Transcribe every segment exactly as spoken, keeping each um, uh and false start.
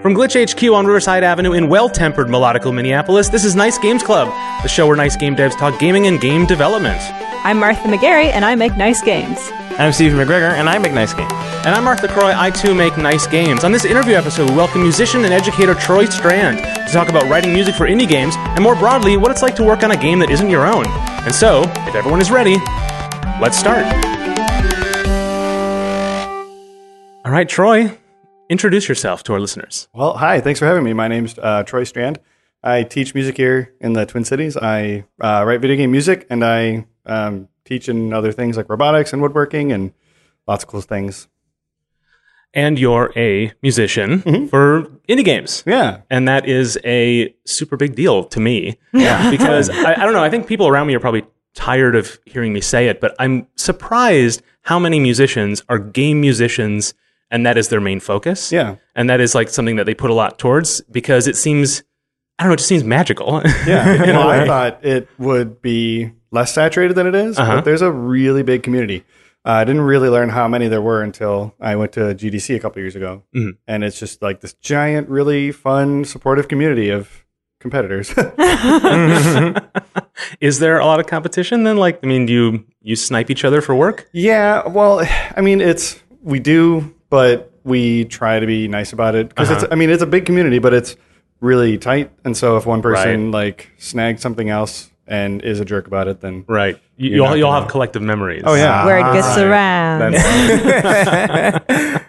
From Glitch H Q on Riverside Avenue in well-tempered, melodical Minneapolis, this is Nice Games Club, the show where nice game devs talk gaming and game development. I'm Martha McGarry, and I make nice games. And I'm Stephen McGregor, and I make nice games. And I'm Martha Croy, I too make nice games. On this interview episode, we welcome musician and educator Troy Strand to talk about writing music for indie games, and more broadly, what it's like to work on a game that isn't your own. And so, if everyone is ready, let's start. All right, Troy. Introduce yourself to our listeners. Well, hi. Thanks for having me. My name's uh, Troy Strand. I teach music here in the Twin Cities. I uh, write video game music, and I um, teach in other things like robotics and woodworking and lots of cool things. And you're a musician mm-hmm. for indie games. Yeah. And that is a super big deal to me. Yeah. Because, I, I don't know, I think people around me are probably tired of hearing me say it, but I'm surprised how many musicians are game musicians. And that is their main focus. Yeah. And that is like something that they put a lot towards because it seems, I don't know, it just seems magical. Yeah. Well, I thought it would be less saturated than it is, uh-huh. but there's a really big community. Uh, I didn't really learn how many there were until I went to G D C a couple of years ago. Mm-hmm. And it's just like this giant, really fun, supportive community of competitors. Is there a lot of competition then? Like, I mean, do you, you snipe each other for work? Yeah. Well, I mean, it's, we do. But we try to be nice about it because uh-huh. it's, I mean, it's a big community, but it's really tight. And so if one person right. like snags something else and is a jerk about it, then right. You, you all, you'll have collective memories. Oh yeah. Where it gets right. around. That's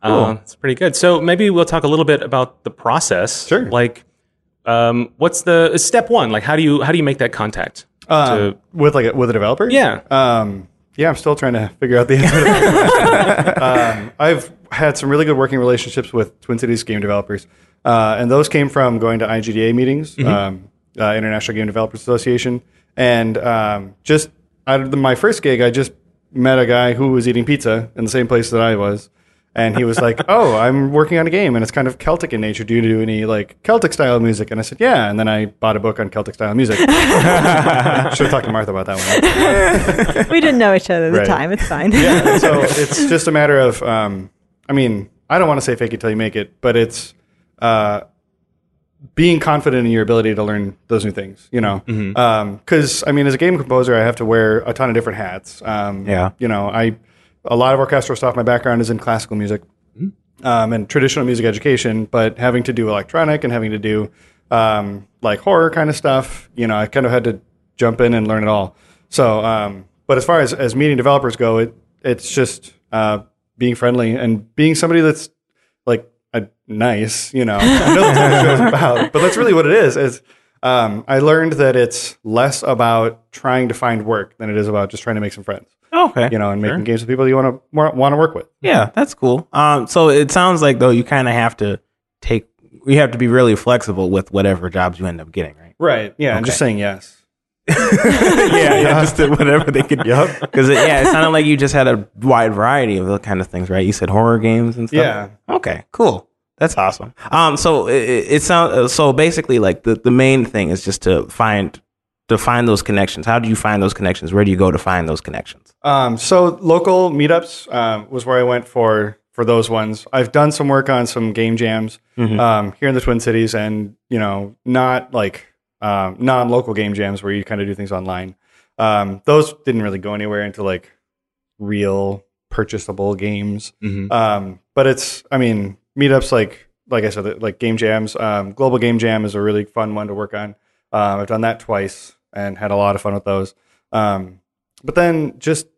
cool. um, it's pretty good. So maybe we'll talk a little bit about the process. Sure. Like, um, what's the step one? Like, how do you, how do you make that contact uh, to, with like a, with a developer? Yeah. Um, Yeah, I'm still trying to figure out the answer to that. um, I've had some really good working relationships with Twin Cities game developers, uh, and those came from going to I G D A meetings, mm-hmm. um, uh, International Game Developers Association, and um, just out of the, my first gig, I just met a guy who was eating pizza in the same place that I was, and he was like, "Oh, I'm working on a game, and it's kind of Celtic in nature. Do you do any like Celtic style music?" And I said, "Yeah," and then I bought a book on Celtic style music. Should have talked to Martha about that one. We didn't know each other at right. the time. It's fine. Yeah, so it's just a matter of, um, I mean, I don't want to say fake it till you make it, but it's uh, being confident in your ability to learn those new things, you know? Because, mm-hmm. um, I mean, as a game composer, I have to wear a ton of different hats. Um, yeah. You know, I, a lot of orchestral stuff, my background is in classical music mm-hmm. um, and traditional music education, but having to do electronic and having to do Um, like horror kind of stuff, you know, I kind of had to jump in and learn it all. So, um, but as far as, as meeting developers go, it it's just uh, being friendly and being somebody that's like a nice, you know, I know that's what the show's about, but that's really what it is. Is um, I learned that it's less about trying to find work than it is about just trying to make some friends. Oh, okay, you know, and sure. making games with people you want to want to work with. Yeah, that's cool. Um, so it sounds like though you kind of have to take. You have to be really flexible with whatever jobs you end up getting, right? Right. Yeah. Okay. I'm just saying yes. yeah, yeah. Just whatever they could. Yup. Because, yeah, it sounded like you just had a wide variety of those kind of things, right? You said horror games and stuff? Yeah. Okay, cool. That's awesome. Um, So it, it sounds, so basically, like, the, the main thing is just to find to find those connections. How do you find those connections? Where do you go to find those connections? Um, So local meetups um, was where I went for... For those ones, I've done some work on some game jams mm-hmm. um, here in the Twin Cities, and you know, not like um, non-local game jams where you kind of do things online. Um, those didn't really go anywhere into like real purchasable games. Mm-hmm. Um, but it's, I mean, meetups like like I said, like game jams. Um, Global Game Jam is a really fun one to work on. Um, I've done that twice and had a lot of fun with those. Um, but then just.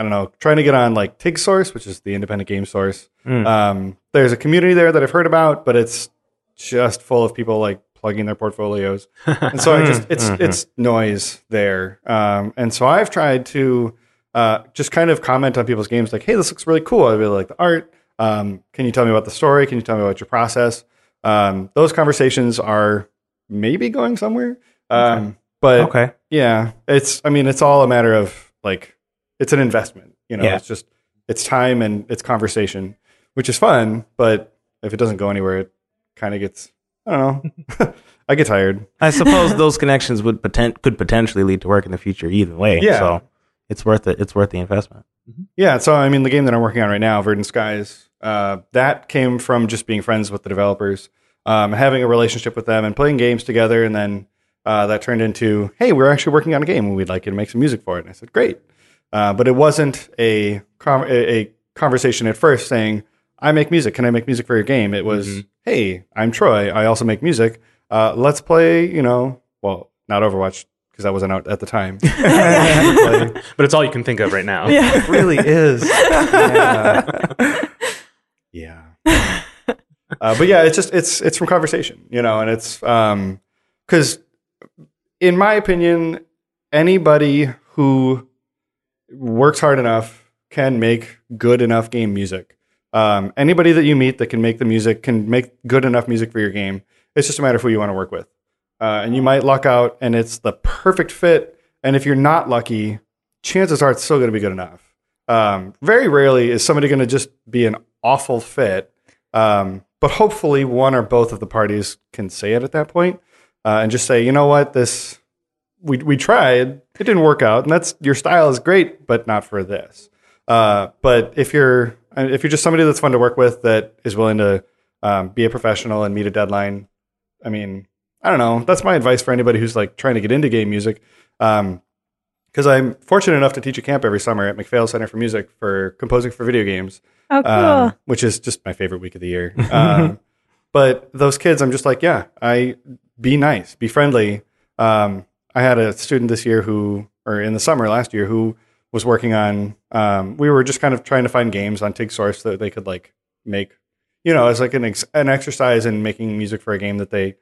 I don't know, trying to get on like TIG Source, which is the independent game source. Mm. Um, there's a community there that I've heard about, but it's just full of people like plugging their portfolios. And so I just, it's mm-hmm. it's noise there. Um, and so I've tried to uh, just kind of comment on people's games like, hey, this looks really cool. I really like the art. Um, can you tell me about the story? Can you tell me about your process? Um, those conversations are maybe going somewhere. Um, okay. But okay. yeah, it's, I mean, it's all a matter of like, it's an investment, you know, yeah. it's just, it's time and it's conversation, which is fun. But if it doesn't go anywhere, it kind of gets, I don't know, I get tired. I suppose those connections would potent, could potentially lead to work in the future either way. Yeah. So it's worth it. It's worth the investment. Mm-hmm. Yeah. So, I mean, the game that I'm working on right now, Verdant Skies, Uh, that came from just being friends with the developers, um, having a relationship with them and playing games together. And then uh, that turned into, hey, we're actually working on a game and we'd like you to make some music for it. And I said, great. Uh, but it wasn't a, com- a conversation at first saying, I make music. Can I make music for your game? It was, mm-hmm. hey, I'm Troy. I also make music. Uh, let's play, you know, well, not Overwatch because that wasn't out at the time. But it's all you can think of right now. Yeah. It really is. Yeah. Yeah. Uh, but yeah, it's just, it's, it's from conversation, you know, and it's, um, cause in my opinion, anybody who works hard enough can make good enough game music. Um, anybody that you meet that can make the music can make good enough music for your game. It's just a matter of who you want to work with. Uh, and you might luck out and it's the perfect fit. And if you're not lucky, chances are it's still going to be good enough. Um, very rarely is somebody going to just be an awful fit, um, but hopefully one or both of the parties can say it at that point, uh, and just say, you know what, this we we tried, it didn't work out, and that's your style is great, but not for this. Uh, but if you're if you're just somebody that's fun to work with, that is willing to um, be a professional and meet a deadline, I mean, I don't know. That's my advice for anybody who's like trying to get into game music. Um, Because I'm fortunate enough to teach a camp every summer at McPhail Center for Music for composing for video games. Oh, cool. Um, which is just my favorite week of the year. Um, but those kids, I'm just like, yeah, I be nice, be friendly. Um, I had a student this year who, or in the summer last year, who was working on, um, we were just kind of trying to find games on TIG Source that they could like make, you know, as like an ex- an exercise in making music for a game that they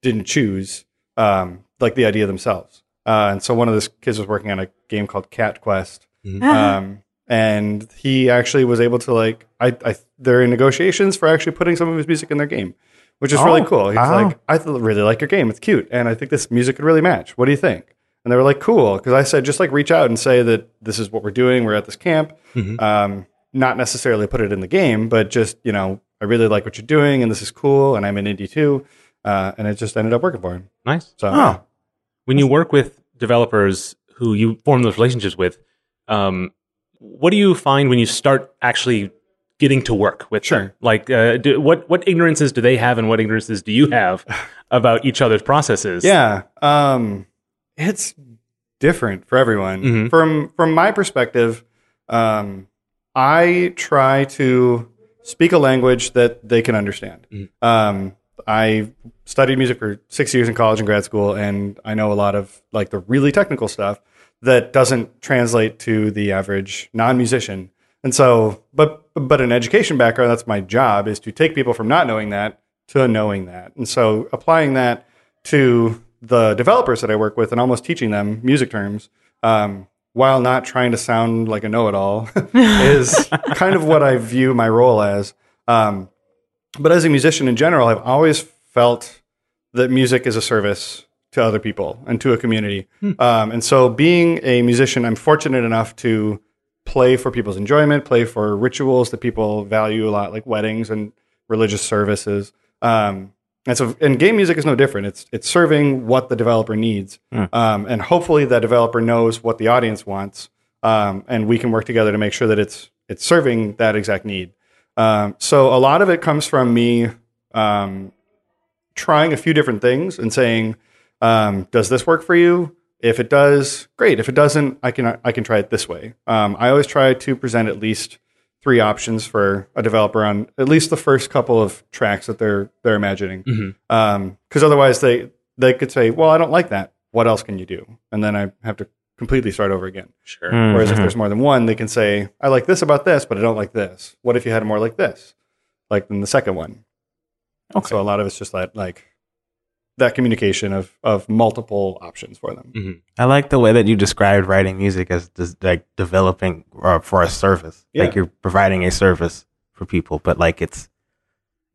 didn't choose, um, like the idea themselves. Uh, and so one of those kids was working on a game called Cat Quest. Mm-hmm. Um, and he actually was able to, like, I, I they're in negotiations for actually putting some of his music in their game, which is oh, really cool. He's wow. like, I th- really like your game. It's cute. And I think this music could really match. What do you think? And they were like, cool. Because I said, just like reach out and say that this is what we're doing. We're at this camp. Mm-hmm. Um, not necessarily put it in the game, but just, you know, I really like what you're doing and this is cool. And I'm an indie too. Uh, and it just ended up working for him. Nice. So, oh. When you work with developers who you form those relationships with, um, what do you find when you start actually getting to work with sure. them? Like, uh, do, what what ignorances do they have and what ignorances do you have about each other's processes? Yeah, um, it's different for everyone. Mm-hmm. From, from my perspective, um, I try to speak a language that they can understand. Mm-hmm. Um I studied music for six years in college and grad school, and I know a lot of like the really technical stuff that doesn't translate to the average non-musician. And so, but but an education background, that's my job, is to take people from not knowing that to knowing that. And so applying that to the developers that I work with and almost teaching them music terms um, while not trying to sound like a know-it-all is kind of what I view my role as. Um, But as a musician in general, I've always felt that music is a service to other people and to a community. Hmm. Um, and so being a musician, I'm fortunate enough to play for people's enjoyment, play for rituals that people value a lot, like weddings and religious services. Um, and so and game music is no different. It's it's serving what the developer needs. Hmm. Um, and hopefully that developer knows what the audience wants. Um, and we can work together to make sure that it's it's serving that exact need. Um, so a lot of it comes from me um, trying a few different things and saying, um, does this work for you? If it does, great. If it doesn't, I can I can try it this way. Um, I always try to present at least three options for a developer on at least the first couple of tracks that they're they're imagining. Mm-hmm. Um, 'cause otherwise they, they could say, well, I don't like that. What else can you do? And then I have to completely start over again. Sure. Mm-hmm. Whereas if there's more than one, they can say, I like this about this, but I don't like this. What if you had more like this? Like than the second one. Okay. So a lot of it's just that like that communication of of multiple options for them. Mm-hmm. I like the way that you described writing music as just like developing uh, for a service. Yeah. Like you're providing a service for people, but like it's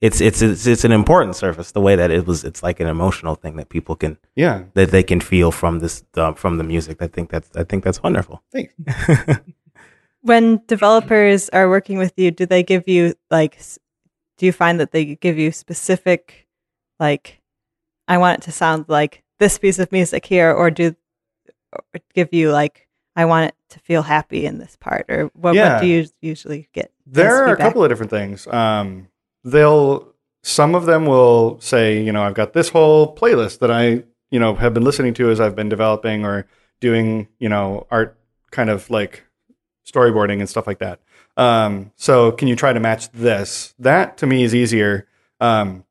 It's, it's it's it's an important service. The way that it was, it's like an emotional thing that people can yeah that they can feel from this uh, from the music. I think that's I think that's wonderful. Thanks. When developers are working with you, do they give you like? Do you find that they give you specific, like, I want it to sound like this piece of music here, or do or give you like, I want it to feel happy in this part, or what, yeah. what do you usually get? There are a couple of different things. Um, they'll some of them will say, you know, I've got this whole playlist that I, you know, have been listening to as I've been developing or doing, you know, art kind of like storyboarding and stuff like that. Um, so can you try to match this? That to me is easier. Um,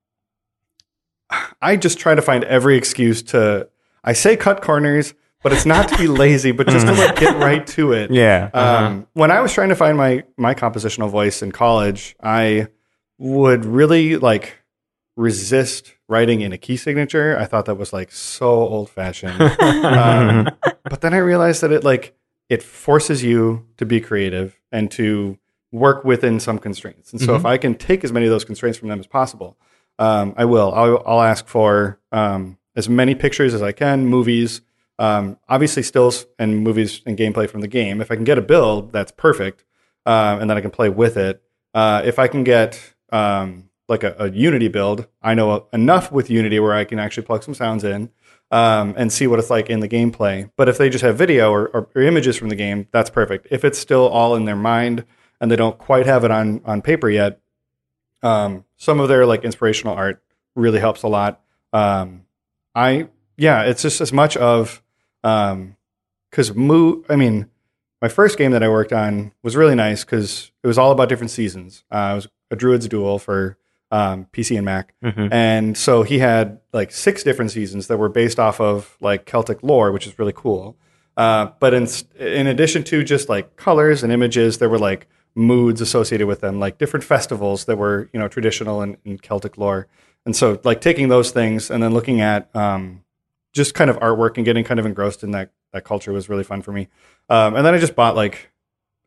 I just try to find every excuse to, I say cut corners, but it's not to be lazy, but just to like get right to it. Yeah. Uh-huh. Um, when I was trying to find my, my compositional voice in college, I would really like resist writing in a key signature. I thought that was like so old fashioned. um, but then I realized that it like, it forces you to be creative and to work within some constraints. And so mm-hmm. if I can take as many of those constraints from them as possible, um, I will. I'll, I'll ask for um, as many pictures as I can, movies, um, obviously stills and movies and gameplay from the game. If I can get a build, that's perfect. Uh, and then I can play with it. Uh, if I can get um, like a, a Unity build, I know enough with Unity where I can actually plug some sounds in. Um, and see what it's like in the gameplay. But if they just have video or, or, or images from the game, that's perfect. If it's still all in their mind and they don't quite have it on, on paper yet, um, some of their like inspirational art really helps a lot. Um, I, yeah, it's just as much of, um, cause Moo, I mean, my first game that I worked on was really nice cause it was all about different seasons. Uh, it was a Druid's Duel for Um, P C and Mac. Mm-hmm. And so he had like six different seasons that were based off of like Celtic lore, which is really cool. Uh, but in, in addition to just like colors and images, there were like moods associated with them, like different festivals that were, you know, traditional in, in Celtic lore. And so like taking those things and then looking at um, just kind of artwork and getting kind of engrossed in that, that culture was really fun for me. Um, and then I just bought like,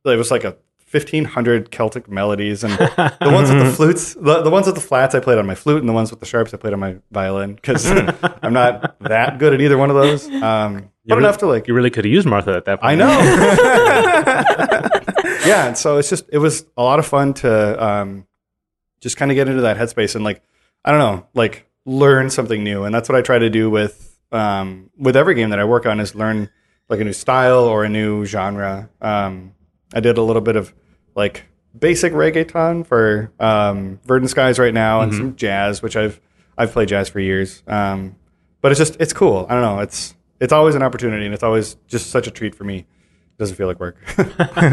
it was like a fifteen hundred Celtic melodies, and the ones with the flutes, the, the ones with the flats I played on my flute, and the ones with the sharps I played on my violin, because I'm not that good at either one of those. Um, but really, enough to like... You really could have used Martha at that point. I know. Yeah, and so it's just, it was a lot of fun to um, just kind of get into that headspace and like, I don't know, like learn something new, and that's what I try to do with um, with every game that I work on is learn like a new style or a new genre. Um, I did a little bit of like basic reggaeton for um, Verdant Skies right now, and mm-hmm. some jazz, which I've I've played jazz for years. Um, but it's just it's cool. I don't know. It's it's always an opportunity, and it's always just such a treat for me. It doesn't feel like work.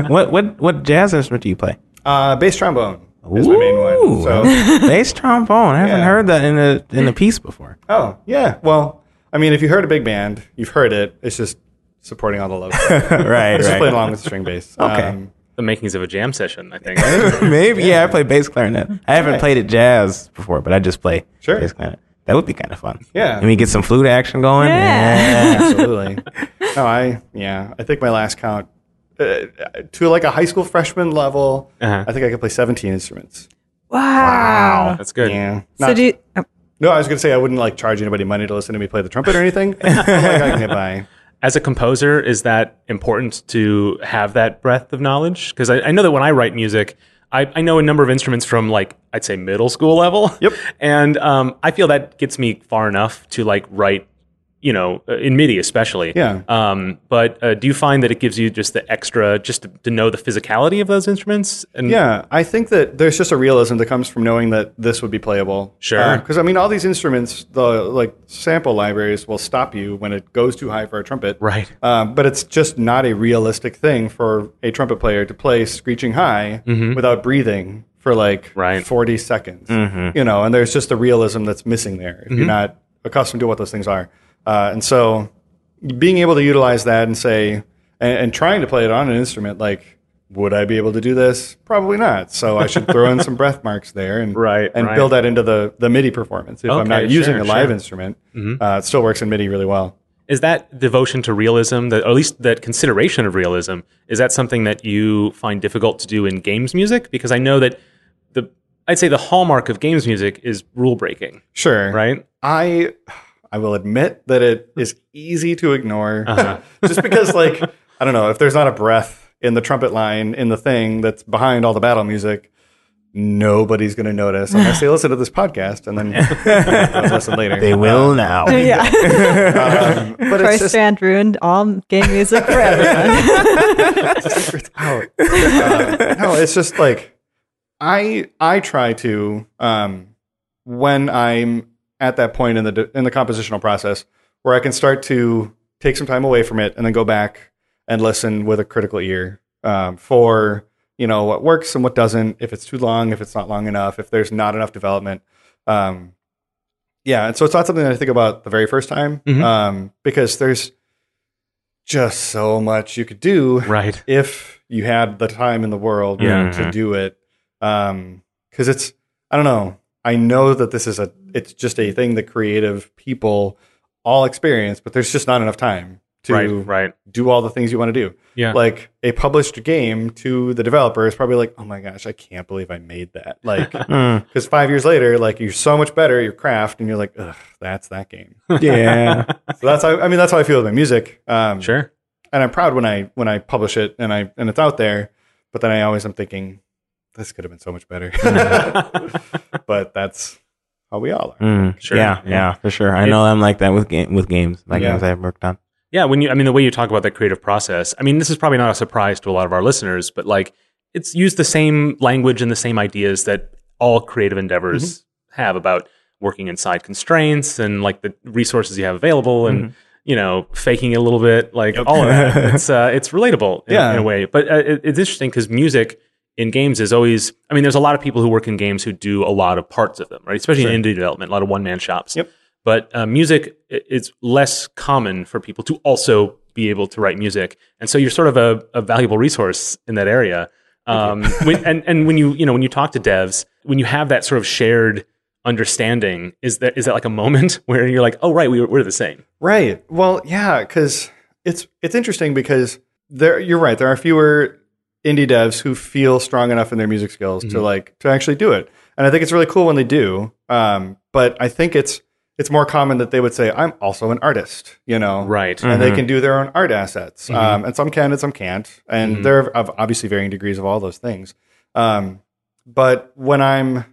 what what what jazz instrument do you play? Uh, bass trombone is Ooh. my main one. So bass trombone. I haven't yeah. heard that in the in the piece before. Oh yeah. Well, I mean, if you heard a big band, you've heard it. It's just supporting all the love. right, Just right. play along with the string bass. Okay. Um, the makings of a jam session, I think. Maybe. Yeah, I play bass clarinet. I haven't right. played it jazz before, but I just play sure. bass clarinet. That would be kind of fun. Yeah. Let me get some flute action going. Yeah. yeah absolutely. No, I, yeah, I think my last count, uh, to like a high school freshman level, uh-huh. I think I could play seventeen instruments. Wow. Wow. That's good. Yeah. Not, so do you, uh, no, I was going to say I wouldn't like charge anybody money to listen to me play the trumpet or anything. I like I can get by. As a composer, is that important to have that breadth of knowledge? Because I, I know that when I write music, I, I know a number of instruments from, like, I'd say middle school level. Yep. And um, I feel that gets me far enough to, like, write, you know, in MIDI especially. Yeah. Um, but uh, do you find that it gives you just the extra, just to, to know the physicality of those instruments? And yeah, I think that there's just a realism that comes from knowing that this would be playable. Sure. Because, uh, I mean, all these instruments, the like sample libraries will stop you when it goes too high for a trumpet. Right. Um, but it's just not a realistic thing for a trumpet player to play screeching high mm-hmm. without breathing for, like, right. forty seconds. Mm-hmm. You know, and there's just a realism that's missing there if mm-hmm. you're not accustomed to what those things are. Uh, and so being able to utilize that and say, and, and trying to play it on an instrument, like, would I be able to do this? Probably not. So I should throw in some breath marks there and right, and right. build that into the, the MIDI performance. If okay, I'm not sure, using a live sure. instrument, mm-hmm. uh, it still works in MIDI really well. Is that devotion to realism, that, or at least that consideration of realism, is that something that you find difficult to do in games music? Because I know that the I'd say the hallmark of games music is rule breaking. Sure. Right? I... I will admit that it is easy to ignore uh-huh. just because, like, I don't know, if there's not a breath in the trumpet line in the thing that's behind all the battle music, nobody's going to notice unless they listen to this podcast and then listen later. They will now. Yeah. um, but Troy Strand ruined all game music for everyone. Secret's out. Uh, no, it's just like, I I try to, um, when I'm at that point in the in the compositional process where I can start to take some time away from it and then go back and listen with a critical ear um, for, you know, what works and what doesn't, if it's too long, if it's not long enough, if there's not enough development. Um, yeah, and so it's not something that I think about the very first time mm-hmm. um, because there's just so much you could do right. if you had the time in the world yeah. to do it. Um, cause it's, I don't know. I know that this is a, it's just a thing that creative people all experience, but there's just not enough time to right, right. do all the things you want to do. Yeah. Like a published game to the developer is probably like, oh my gosh, I can't believe I made that. Like, cause five years later, like you're so much better at your craft and you're like, ugh, that's that game. Yeah. So that's how, I mean, that's how I feel with my music. Um, sure. And I'm proud when I, when I publish it and I, and it's out there, but then I always am thinking, this could have been so much better. But that's how we all are. Mm, sure. Yeah, yeah, yeah, for sure. I know I'm like that with game, with games, like yeah. games I've worked on. Yeah, when you, I mean, the way you talk about that creative process, I mean, this is probably not a surprise to a lot of our listeners, but like, it's used the same language and the same ideas that all creative endeavors mm-hmm. have about working inside constraints and like the resources you have available and, mm-hmm. you know, faking it a little bit, like yep. all of that. It's uh, it's relatable in, yeah. in a way. But uh, it, it's interesting because music in games is always, I mean, there's a lot of people who work in games who do a lot of parts of them, right? Especially sure. in indie development, a lot of one-man shops. Yep. But uh, music, it's less common for people to also be able to write music. And so you're sort of a, a valuable resource in that area. Um, when, and, and when you, you know, when you talk to devs, when you have that sort of shared understanding, is that, is that like a moment where you're like, oh, right, we, we're the same. Right. Well, yeah, because it's, it's interesting because there, you're right. There are fewer indie devs who feel strong enough in their music skills mm-hmm. to like to actually do it, and I think it's really cool when they do. Um, but I think it's it's more common that they would say, "I'm also an artist," you know, right? Mm-hmm. And they can do their own art assets, mm-hmm. um, and some can and some can't, and mm-hmm. they're of obviously varying degrees of all those things. Um, but when I'm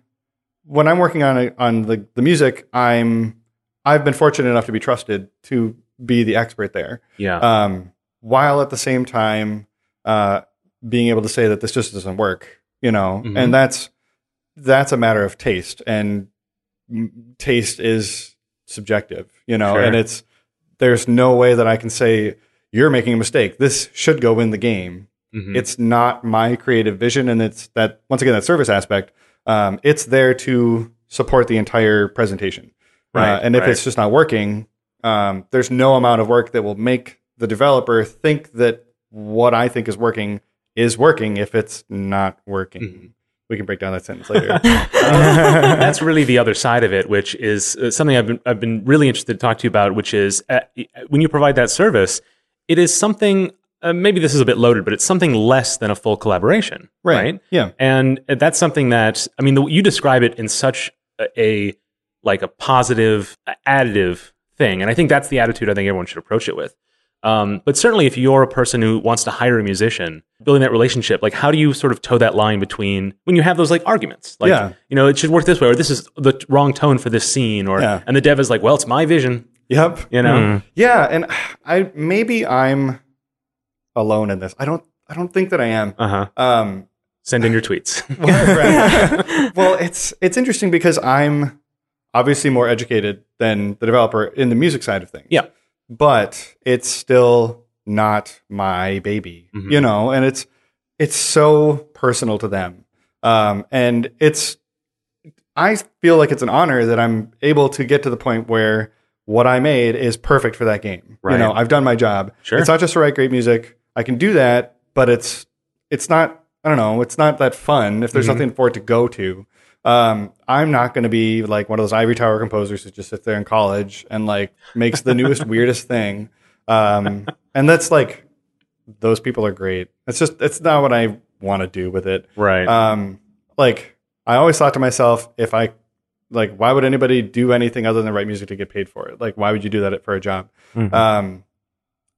when I'm working on a, on the the music, I'm I've been fortunate enough to be trusted to be the expert there. Yeah. Um, while at the same time. Uh, being able to say that this just doesn't work, you know, mm-hmm. and that's, that's a matter of taste, and taste is subjective, you know, sure. and it's, there's no way that I can say you're making a mistake. This should go in the game. Mm-hmm. It's not my creative vision. And it's that, once again, that service aspect, um, it's there to support the entire presentation. Right. Uh, and if right. it's just not working, um, there's no amount of work that will make the developer think that what I think is working is working if it's not working. Mm-hmm. We can break down that sentence later. um, that's really the other side of it, which is uh, something I've been, I've been really interested to talk to you about, which is uh, when you provide that service, it is something, uh, maybe this is a bit loaded, but it's something less than a full collaboration. Right. right? Yeah. And that's something that, I mean, the, you describe it in such a, a, like a positive, additive thing. And I think that's the attitude I think everyone should approach it with. Um, but certainly if you're a person who wants to hire a musician, building that relationship, like how do you sort of toe that line between when you have those like arguments, like, yeah. you know, it should work this way, or this is the wrong tone for this scene, or, yeah. and the dev is like, well, it's my vision. Yep. You know? Mm. Yeah. And I, maybe I'm alone in this. I don't, I don't think that I am. Uh-huh. Um, send in your tweets. well, right. well, it's, it's interesting because I'm obviously more educated than the developer in the music side of things. Yeah. But it's still not my baby, mm-hmm. you know, and it's it's so personal to them. Um, and it's I feel like it's an honor that I'm able to get to the point where what I made is perfect for that game. Right. You know, I've done my job. Sure. It's not just to write great music. I can do that, but it's it's not, I don't know, it's not that fun if there's mm-hmm. nothing for it to go to. Um, I'm not going to be like one of those ivory tower composers who just sits there in college and like makes the newest, weirdest thing. Um, and that's like, those people are great. It's just, it's not what I want to do with it. Right. Um, like I always thought to myself, if I like, why would anybody do anything other than write music to get paid for it? Like, why would you do that for a job? Mm-hmm. Um,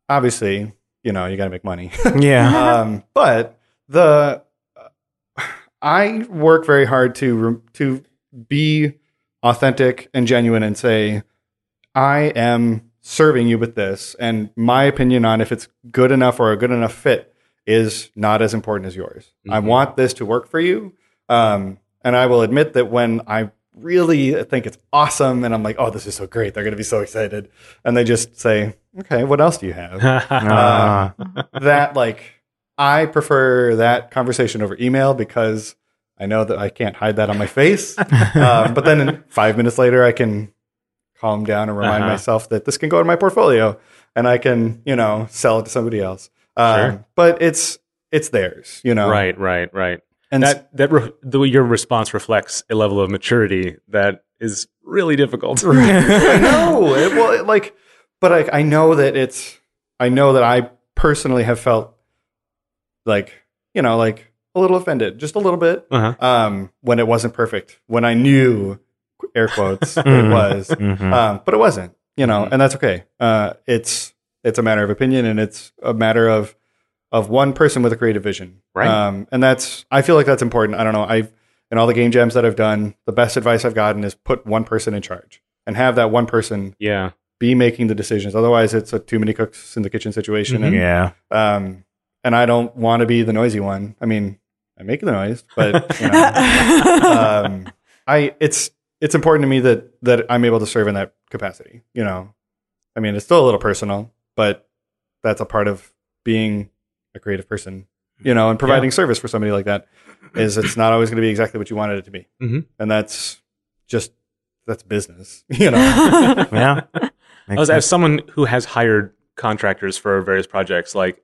obviously, you know, you gotta make money. yeah. Um, but the, I work very hard to to be authentic and genuine and say, I am serving you with this, and my opinion on if it's good enough or a good enough fit is not as important as yours. Mm-hmm. I want this to work for you. Um, and I will admit that when I really think it's awesome and I'm like, oh, this is so great, they're going to be so excited, and they just say, okay, what else do you have? uh, that, like, I prefer that conversation over email because I know that I can't hide that on my face. um, but then five minutes later, I can calm down and remind uh-huh. myself that this can go in my portfolio and I can, you know, sell it to somebody else. Um, sure. But it's it's theirs, you know? Right, right, right. And that that re- the, your response reflects a level of maturity that is really difficult. I know. It, well, it, like, but I, I know that it's. I know that I personally have felt like you know, like a little offended, just a little bit, uh-huh. um, when it wasn't perfect, when I knew, air quotes, what it was, mm-hmm. um, but it wasn't. You know, mm-hmm. and that's okay. Uh, it's it's a matter of opinion, and it's a matter of. of one person with a creative vision. Right. Um, and that's, I feel like that's important. I don't know. I've, in all the game jams that I've done, the best advice I've gotten is put one person in charge and have that one person yeah. be making the decisions. Otherwise it's a too many cooks in the kitchen situation. Mm-hmm. And, yeah. Um, and I don't want to be the noisy one. I mean, I make the noise, but you know, um, I, it's, it's important to me that, that I'm able to serve in that capacity. You know, I mean, it's still a little personal, but that's a part of being a creative person, you know, and providing yeah. service for somebody like that is it's not always going to be exactly what you wanted it to be. Mm-hmm. And that's just, that's business, you know? yeah. As, as someone who has hired contractors for various projects, like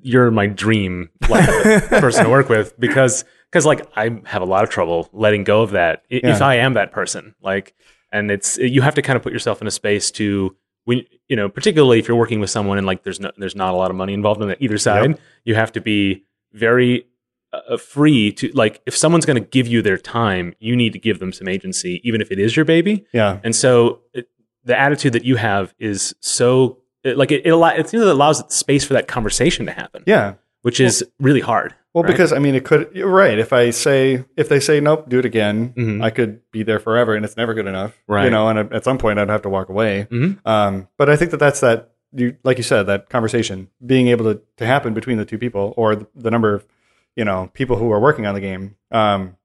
you're my dream like, person to work with because, because like I have a lot of trouble letting go of that. If yeah. I am that person, like, and it's, you have to kind of put yourself in a space to, when, you know, particularly if you're working with someone and like there's no, there's not a lot of money involved on either side, yep. you have to be very uh, free to like if someone's going to give you their time, you need to give them some agency, even if it is your baby. Yeah. And so it, the attitude that you have is so it, like it it, allow, it allows space for that conversation to happen. Yeah. Which is well, really hard. Well, right? Because I mean, it could you're right. If I say if they say nope, do it again. Mm-hmm. I could be there forever, and it's never good enough. Right. You know, and at some point, I'd have to walk away. Mm-hmm. Um, but I think that that's that. You like you said that conversation being able to, to happen between the two people or the, the number of you know people who are working on the game um,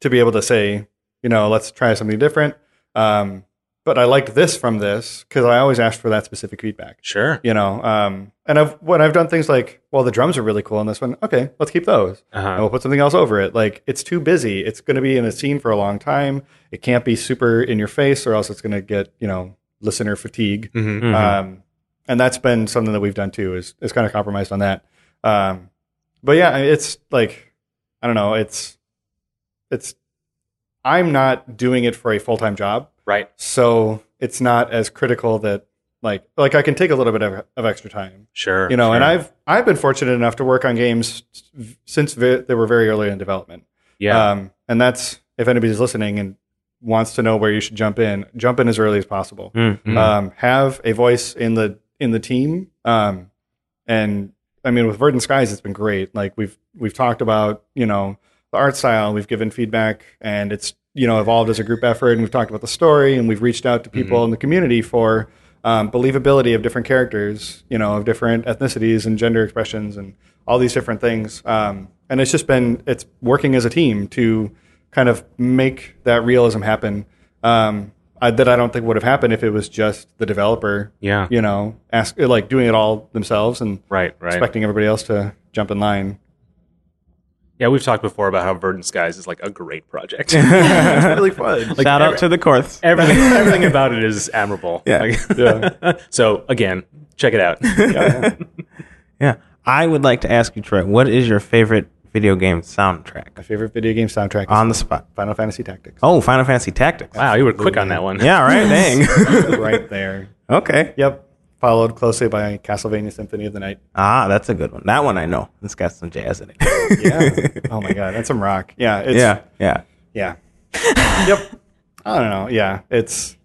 to be able to say you know let's try something different. Um, but I liked this from this because I always ask for that specific feedback. Sure. You know, um, and I've, when I've done things like, well, the drums are really cool in this one. Okay, let's keep those. Uh-huh. And we'll put something else over it. Like, it's too busy. It's going to be in a scene for a long time. It can't be super in your face or else it's going to get, you know, listener fatigue. Mm-hmm, mm-hmm. Um, and that's been something that we've done too is, is kind of compromised on that. Um, but yeah, it's like, I don't know. It's, it's, I'm not doing it for a full-time job. Right. So it's not as critical that like like I can take a little bit of, of extra time. Sure. You know, sure. and I've I've been fortunate enough to work on games since vi- they were very early in development. Yeah. Um, and that's if anybody's listening and wants to know where you should jump in, jump in as early as possible. Mm-hmm. Um, have a voice in the in the team. Um, and I mean with Verdant Skies it's been great. Like we've we've talked about, you know, the art style, we've given feedback and it's you know, evolved as a group effort and we've talked about the story and we've reached out to people mm-hmm. in the community for um, believability of different characters, you know, of different ethnicities and gender expressions and all these different things. Um, and it's just been, it's working as a team to kind of make that realism happen um, I, that I don't think would have happened if it was just the developer, yeah. you know, ask, like doing it all themselves and right, right. expecting everybody else to jump in line. Yeah, we've talked before about how Verdant Skies is like a great project. It's really fun. Like, Shout every, out to the Korth. Everything, everything about it is admirable. Yeah. Like, yeah. So again, check it out. Yeah. yeah. I would like to ask you, Troy, what is your favorite video game soundtrack? My favorite video game soundtrack. On is the spot. Final Fantasy Tactics. Oh, Final Fantasy Tactics. Wow, you were quick on that one. Yeah, right. Dang. Right there. Okay. Yep. Followed closely by Castlevania Symphony of the Night. Ah, that's a good one. That one I know. It's got some jazz in it. yeah. Oh my God, that's some rock. Yeah. It's, yeah. Yeah. Yeah. yep. I don't know. Yeah. It's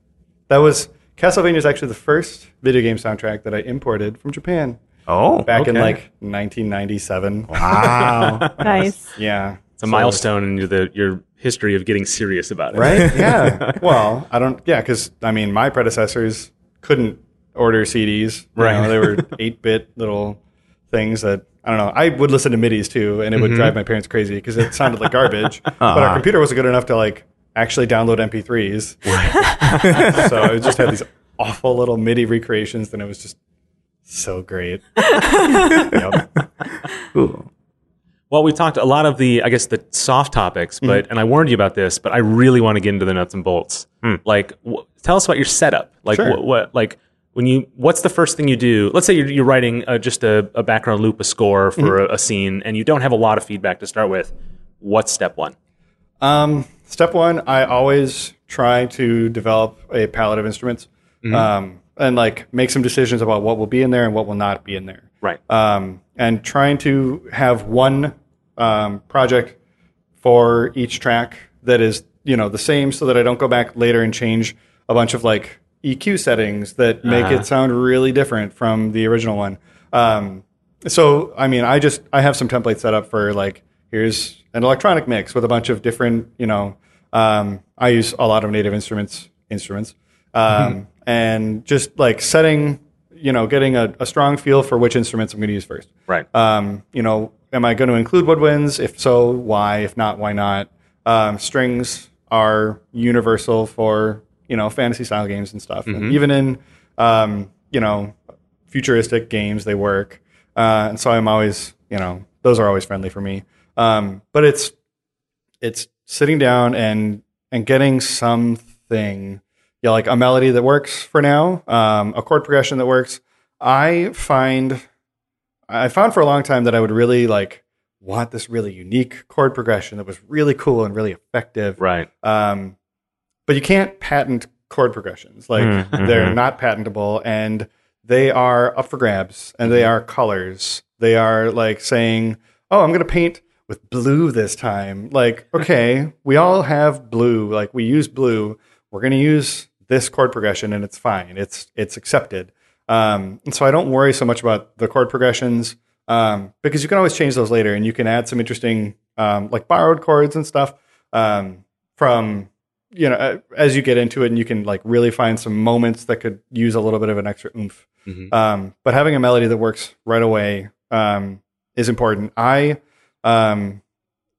that was Castlevania is actually the first video game soundtrack that I imported from Japan. Oh. Back okay. in like nineteen ninety-seven. Wow. nice. Yeah. It's a so, milestone in the, your history of getting serious about it. Right? Yeah. Well, I don't... Yeah, because, I mean, my predecessors couldn't order C Ds. Right. You know, they were eight-bit little things that... I don't know. I would listen to midis, too, and it would mm-hmm. drive my parents crazy because it sounded like garbage. uh-huh. But our computer wasn't good enough to, like, actually download M P threes. Right. So I just had these awful little MIDI recreations, and it was just so great. Yep. Cool. Well, we talked a lot of the, I guess, the soft topics, but mm-hmm. and I warned you about this, but I really want to get into the nuts and bolts. Mm. Like, w- tell us about your setup. Like, sure. what, what, like... When you, what's the first thing you do? Let's say you're, you're writing uh, just a, a background loop, a score for mm-hmm. a, a scene, and you don't have a lot of feedback to start with. What's step one? Um, step one, I always try to develop a palette of instruments mm-hmm. um, and like make some decisions about what will be in there and what will not be in there. Right. Um, and trying to have one um, project for each track that is, you know, the same, so that I don't go back later and change a bunch of like E Q settings that make uh-huh. it sound really different from the original one. Um, so, I mean, I just, I have some templates set up for like, here's an electronic mix with a bunch of different, you know, um, I use a lot of Native Instruments, instruments, um, mm-hmm. and just like setting, you know, getting a, a strong feel for which instruments I'm going to use first. Right. Um, you know, am I going to include woodwinds? If so, why? If not, why not? Um, strings are universal for, you know, fantasy style games and stuff. Mm-hmm. And even in, um, you know, futuristic games, they work. Uh, and so I'm always, you know, those are always friendly for me. Um, but it's, it's sitting down and, and getting something, you know, like a melody that works for now, um, a chord progression that works. I find, I found for a long time that I would really like want this really unique chord progression that was really cool and really effective. Right. Um, But you can't patent chord progressions. Like, mm-hmm. they're not patentable, and they are up for grabs, and they are colors. They are, like, saying, oh, I'm going to paint with blue this time. Like, okay, we all have blue. Like, we use blue. We're going to use this chord progression, and it's fine. It's it's accepted. Um, and so I don't worry so much about the chord progressions, um, because you can always change those later, and you can add some interesting, um, like, borrowed chords and stuff um, from... you know, as you get into it, and you can like really find some moments that could use a little bit of an extra oomph. Mm-hmm. Um, but having a melody that works right away um, is important. I um,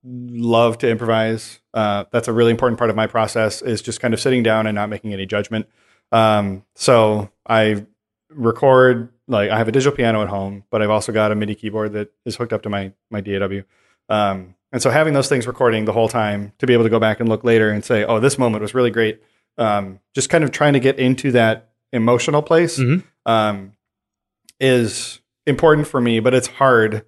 love to improvise. Uh, that's a really important part of my process, is just kind of sitting down and not making any judgment. Um, so I record, like I have a digital piano at home, but I've also got a MIDI keyboard that is hooked up to my, my D A W. Um, And so having those things recording the whole time to be able to go back and look later and say, oh, this moment was really great. Um, just kind of trying to get into that emotional place mm-hmm. um, is important for me, but it's hard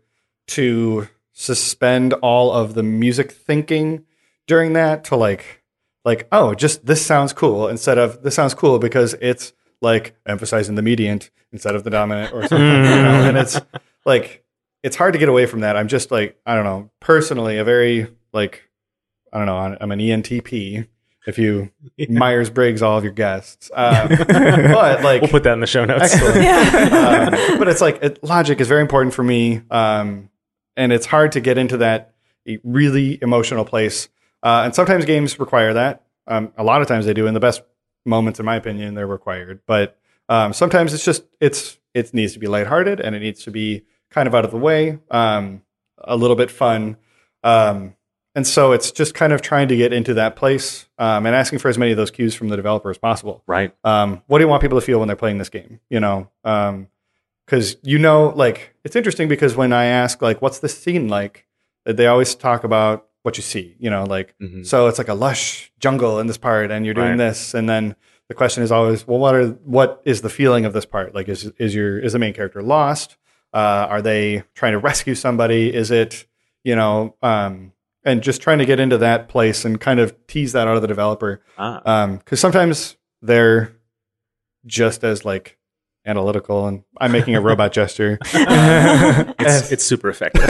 to suspend all of the music thinking during that to like, like, oh, just this sounds cool, instead of this sounds cool because it's like emphasizing the mediant instead of the dominant or something. you know? And it's like... It's hard to get away from that. I'm just like, I don't know, personally, a very, like, I don't know, I'm an E N T P, if you yeah. Myers-Briggs all of your guests. Um, but like, we'll put that in the show notes. Excellent. Yeah. um, but it's like, it, logic is very important for me, um, and it's hard to get into that really emotional place. Uh, and sometimes games require that. Um, a lot of times they do. In the best moments, in my opinion, they're required. But um, sometimes it's just, it's it needs to be lighthearted, and it needs to be kind of out of the way, um, a little bit fun. Um, and so it's just kind of trying to get into that place um, and asking for as many of those cues from the developer as possible. Right. Um, what do you want people to feel when they're playing this game? You know, because, um, you know, like, it's interesting because when I ask, like, what's this scene like? They always talk about what you see, you know, like, mm-hmm. so it's like a lush jungle in this part, and you're doing right. this. And then the question is always, well, what are what is the feeling of this part? Like, is is your is the main character lost? Uh, are they trying to rescue somebody? Is it, you know, um, and just trying to get into that place and kind of tease that out of the developer. Ah. Um, 'cause sometimes they're just as like analytical, and I'm making a robot gesture. it's, it's super effective.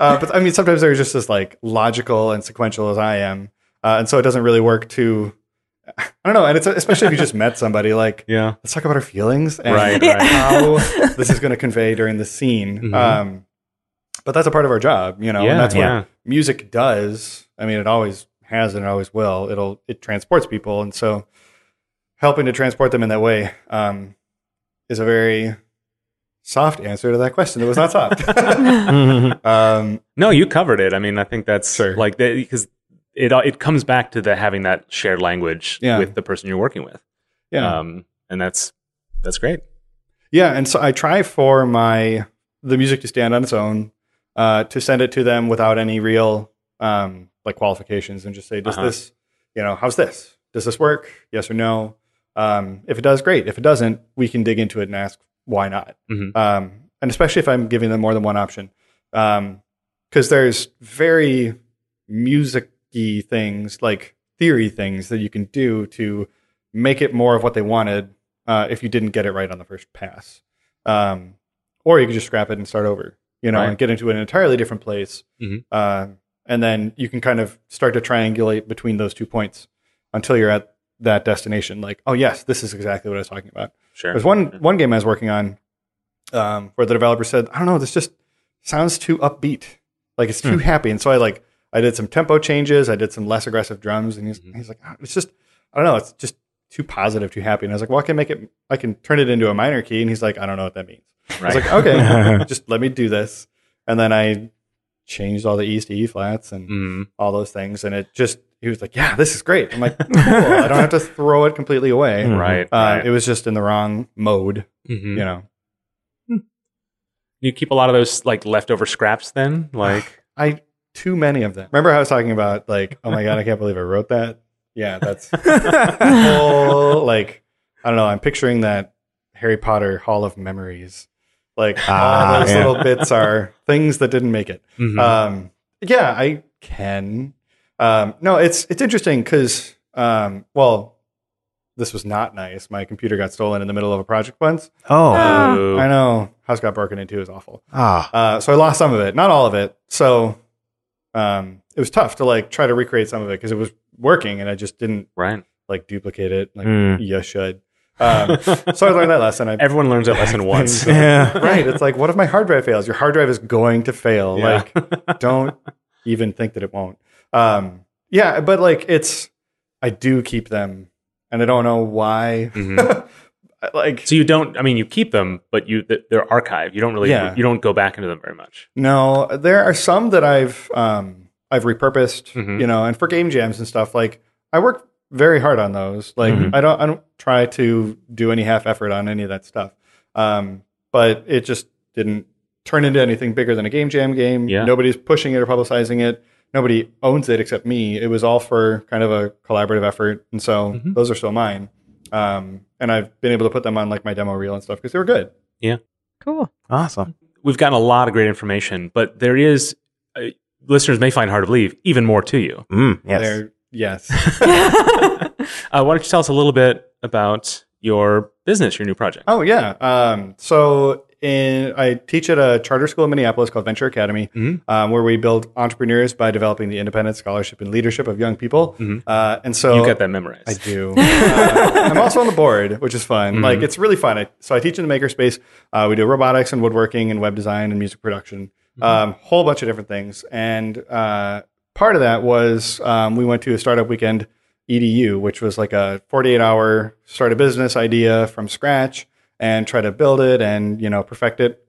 uh, but I mean, sometimes they're just as like logical and sequential as I am. Uh, and so it doesn't really work to, I don't know. And it's especially if you just met somebody, like, yeah. let's talk about our feelings and right, right. how this is going to convey during the scene. Mm-hmm. Um, but that's a part of our job, you know, yeah, and that's yeah. what music does. I mean, it always has and it always will. It'll, it transports people. And so helping to transport them in that way um, is a very soft answer to that question. It was not soft. mm-hmm. um, no, you covered it. I mean, I think that's sure. like, because it it comes back to the having that shared language yeah. with the person you're working with. Yeah. Um, and that's, that's great. Yeah. And so I try for my, the music to stand on its own, uh, to send it to them without any real, um, like qualifications, and just say, does uh-huh. this, you know, how's this? Does this work? Yes or no? Um, if it does, great. If it doesn't, we can dig into it and ask why not? Mm-hmm. Um, and especially if I'm giving them more than one option. Um, cause there's very music-y things, like theory things that you can do to make it more of what they wanted. Uh, if you didn't get it right on the first pass, um, or you could just scrap it and start over, you know, right. and get into an entirely different place. Mm-hmm. Uh, and then you can kind of start to triangulate between those two points until you're at that destination. Like, oh yes, this is exactly what I was talking about. Sure. There's one, yeah. one game I was working on, um, where the developer said, I don't know, this just sounds too upbeat. Like it's too mm. happy. And so I like, I did some tempo changes. I did some less aggressive drums, and he's, mm-hmm. he's like, oh, it's just, I don't know. It's just too positive, too happy. And I was like, well, I can make it, I can turn it into a minor key. And he's like, I don't know what that means. Right. I was like, okay, just let me do this. And then I changed all the E's to E flats and mm. all those things. And it just, he was like, yeah, this is great. I'm like, cool. I don't have to throw it completely away. Right. Uh, right. It was just in the wrong mode, mm-hmm. you know. You keep a lot of those like leftover scraps then? Like I, too many of them. Remember how I was talking about like, oh my God, I can't believe I wrote that. Yeah, that's whole, like, I don't know. I'm picturing that Harry Potter Hall of Memories. Like, ah, all those yeah. little bits are things that didn't make it. Mm-hmm. Um, yeah, I can. Um, no, it's it's interesting because, um, well, this was not nice. My computer got stolen in the middle of a project once. Oh. Uh, I know. House got broken into. It was awful. Ah. Uh, so I lost some of it. Not all of it. So um, it was tough to, like, try to recreate some of it because it was working, and I just didn't right. like duplicate it. Like mm. you should. Um, so I learned that lesson. I Everyone learns that lesson once. So. Yeah. Right. It's like, what if my hard drive fails? Your hard drive is going to fail. Yeah. Like, don't even think that it won't. Um, yeah. But like, it's, I do keep them, and I don't know why. Mm-hmm. Like, so you don't, I mean, you keep them, but you, they're archived. You don't really, yeah. you don't go back into them very much. No, there are some that I've, um, I've repurposed, mm-hmm. you know, and for game jams and stuff, like I work very hard on those. Like mm-hmm. I don't, I don't try to do any half effort on any of that stuff. Um, but it just didn't turn into anything bigger than a game jam game. Yeah. Nobody's pushing it or publicizing it. Nobody owns it except me. It was all for kind of a collaborative effort. And so mm-hmm. those are still mine. Um, and I've been able to put them on like my demo reel and stuff because they were good. Yeah. Cool. Awesome. We've gotten a lot of great information, but there is, uh, listeners may find Hard to Believe even more to you. Mm, yes. They're, yes. uh, why don't you tell us a little bit about your business, your new project? Oh, yeah. Um, so in, I teach at a charter school in Minneapolis called Venture Academy, mm-hmm. um, where we build entrepreneurs by developing the independent scholarship and leadership of young people. Mm-hmm. Uh, and so you got that memorized. I do. uh, I'm also on the board, which is fun. Mm-hmm. Like, it's really fun. I, so I teach in the makerspace. Uh, we do robotics and woodworking and web design and music production. Um, whole bunch of different things. And uh, part of that was um, we went to a startup weekend E D U, which was like a forty-eight hour start a business idea from scratch and try to build it and, you know, perfect it.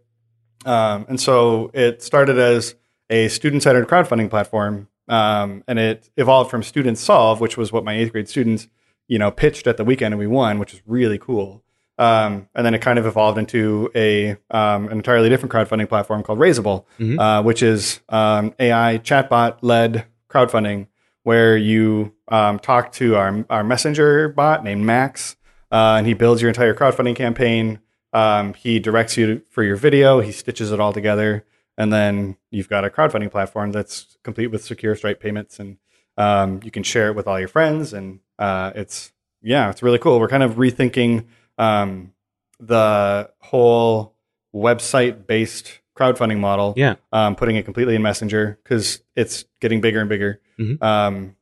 Um, and so it started as a student-centered crowdfunding platform. Um, and it evolved from Student Solve, which was what my eighth grade students, you know, pitched at the weekend, and we won, which is really cool. Um, and then it kind of evolved into a um, an entirely different crowdfunding platform called Raiseable, mm-hmm. uh, which is um, A I chatbot-led crowdfunding where you um, talk to our our messenger bot named Max, uh, and he builds your entire crowdfunding campaign. Um, he directs you to, for your video. He stitches it all together. And then you've got a crowdfunding platform that's complete with secure Stripe payments, and um, you can share it with all your friends. And uh, it's, yeah, it's really cool. We're kind of rethinking Um, the whole website-based crowdfunding model, yeah. um, putting it completely in Messenger because it's getting bigger and bigger. Mm-hmm. Um,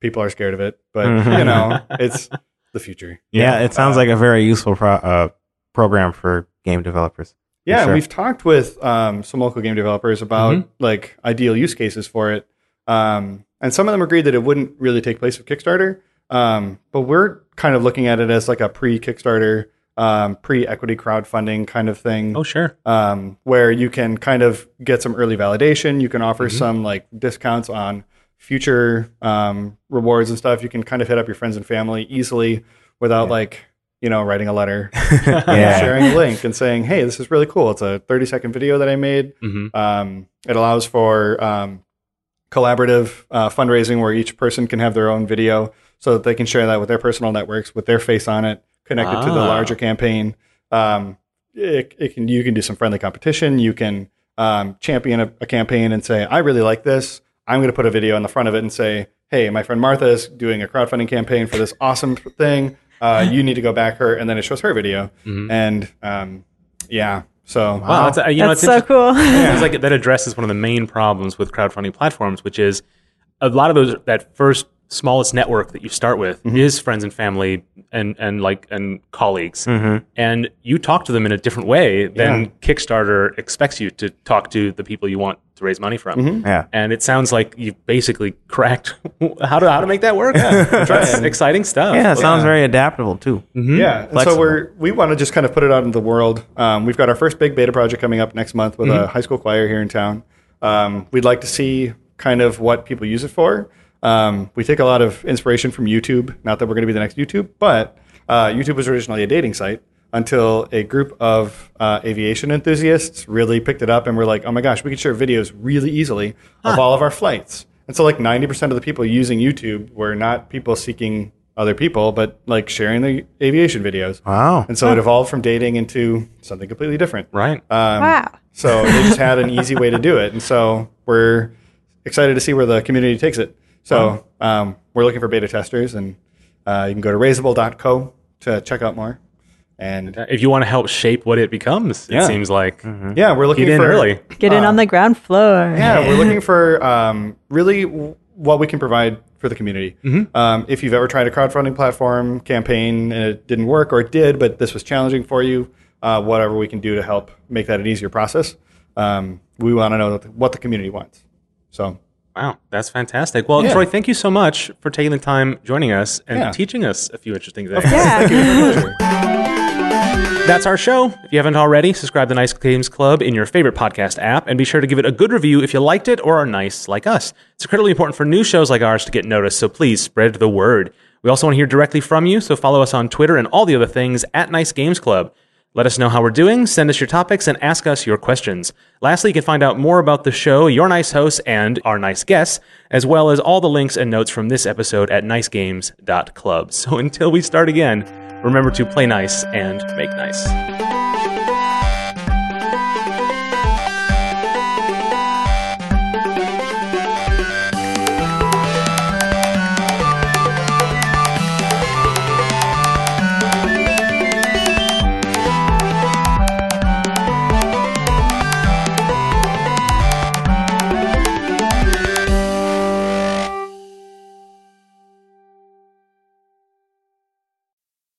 people are scared of it, but you know, it's the future. Yeah, yeah. It sounds uh, like a very useful pro- uh, program for game developers. Yeah, sure. We've talked with um, some local game developers about mm-hmm. like ideal use cases for it. Um, and some of them agreed that it wouldn't really take place with Kickstarter. Um, but we're kind of looking at it as like a pre-Kickstarter, um, pre-equity crowdfunding kind of thing. Oh, sure. Um, where you can kind of get some early validation. You can offer mm-hmm. some like discounts on future um, rewards and stuff. You can kind of hit up your friends and family easily without yeah. like, you know, writing a letter, yeah. sharing a link and saying, hey, this is really cool. It's a thirty second video that I made. Mm-hmm. Um, it allows for um, collaborative uh, fundraising where each person can have their own video so that they can share that with their personal networks, with their face on it, connected ah. to the larger campaign. Um, it, it can, you can do some friendly competition. You can um, champion a, a campaign and say, I really like this. I'm going to put a video in the front of it and say, hey, my friend Martha is doing a crowdfunding campaign for this awesome thing. Uh, you need to go back her, and then it shows her video, mm-hmm. and um, yeah, so wow, that's, uh, you know, that's so cool. Yeah. It's like that addresses one of the main problems with crowdfunding platforms, which is a lot of those that first smallest network that you start with mm-hmm. is friends and family and and like and colleagues, mm-hmm. and you talk to them in a different way than yeah. Kickstarter expects you to talk to the people you want to raise money from. Mm-hmm. Yeah. And it sounds like you've basically cracked how to how to make that work. Yeah. That's exciting stuff. Yeah, it sounds yeah. very adaptable too. Mm-hmm. Yeah. And so we're we want to just kind of put it out into the world. Um, we've got our first big beta project coming up next month with mm-hmm. a high school choir here in town. Um, we'd like to see kind of what people use it for. Um, we take a lot of inspiration from YouTube. Not that we're going to be the next YouTube, but uh, YouTube was originally a dating site until a group of uh, aviation enthusiasts really picked it up and were like, oh my gosh, we could share videos really easily huh. of all of our flights. And so like ninety percent of the people using YouTube were not people seeking other people, but like sharing the aviation videos. Wow. And so huh. it evolved from dating into something completely different. Right. Um, wow. So they just had an easy way to do it. And so we're excited to see where the community takes it. So um, we're looking for beta testers, and uh, you can go to raiseable dot co to check out more. And if you want to help shape what it becomes, yeah. it seems like. Mm-hmm. Yeah, we're looking Get in for early. Get in uh, on the ground floor. Yeah, we're looking for um, really w- what we can provide for the community. Mm-hmm. Um, if you've ever tried a crowdfunding platform campaign and it didn't work, or it did, but this was challenging for you, uh, whatever we can do to help make that an easier process. Um, we want to know what the community wants. So. Wow, that's fantastic. Well, yeah. Troy, thank you so much for taking the time, joining us, and yeah. teaching us a few interesting things. Yeah. Thank you for That's our show. If you haven't already, subscribe to Nice Games Club in your favorite podcast app, and be sure to give it a good review if you liked it or are nice like us. It's incredibly important for new shows like ours to get noticed, so please spread the word. We also want to hear directly from you, so follow us on Twitter and all the other things at Nice Games Club. Let us know how we're doing, send us your topics, and ask us your questions. Lastly, you can find out more about the show, your nice hosts, and our nice guests, as well as all the links and notes from this episode at nice games dot club. So until we start again, remember to play nice and make nice.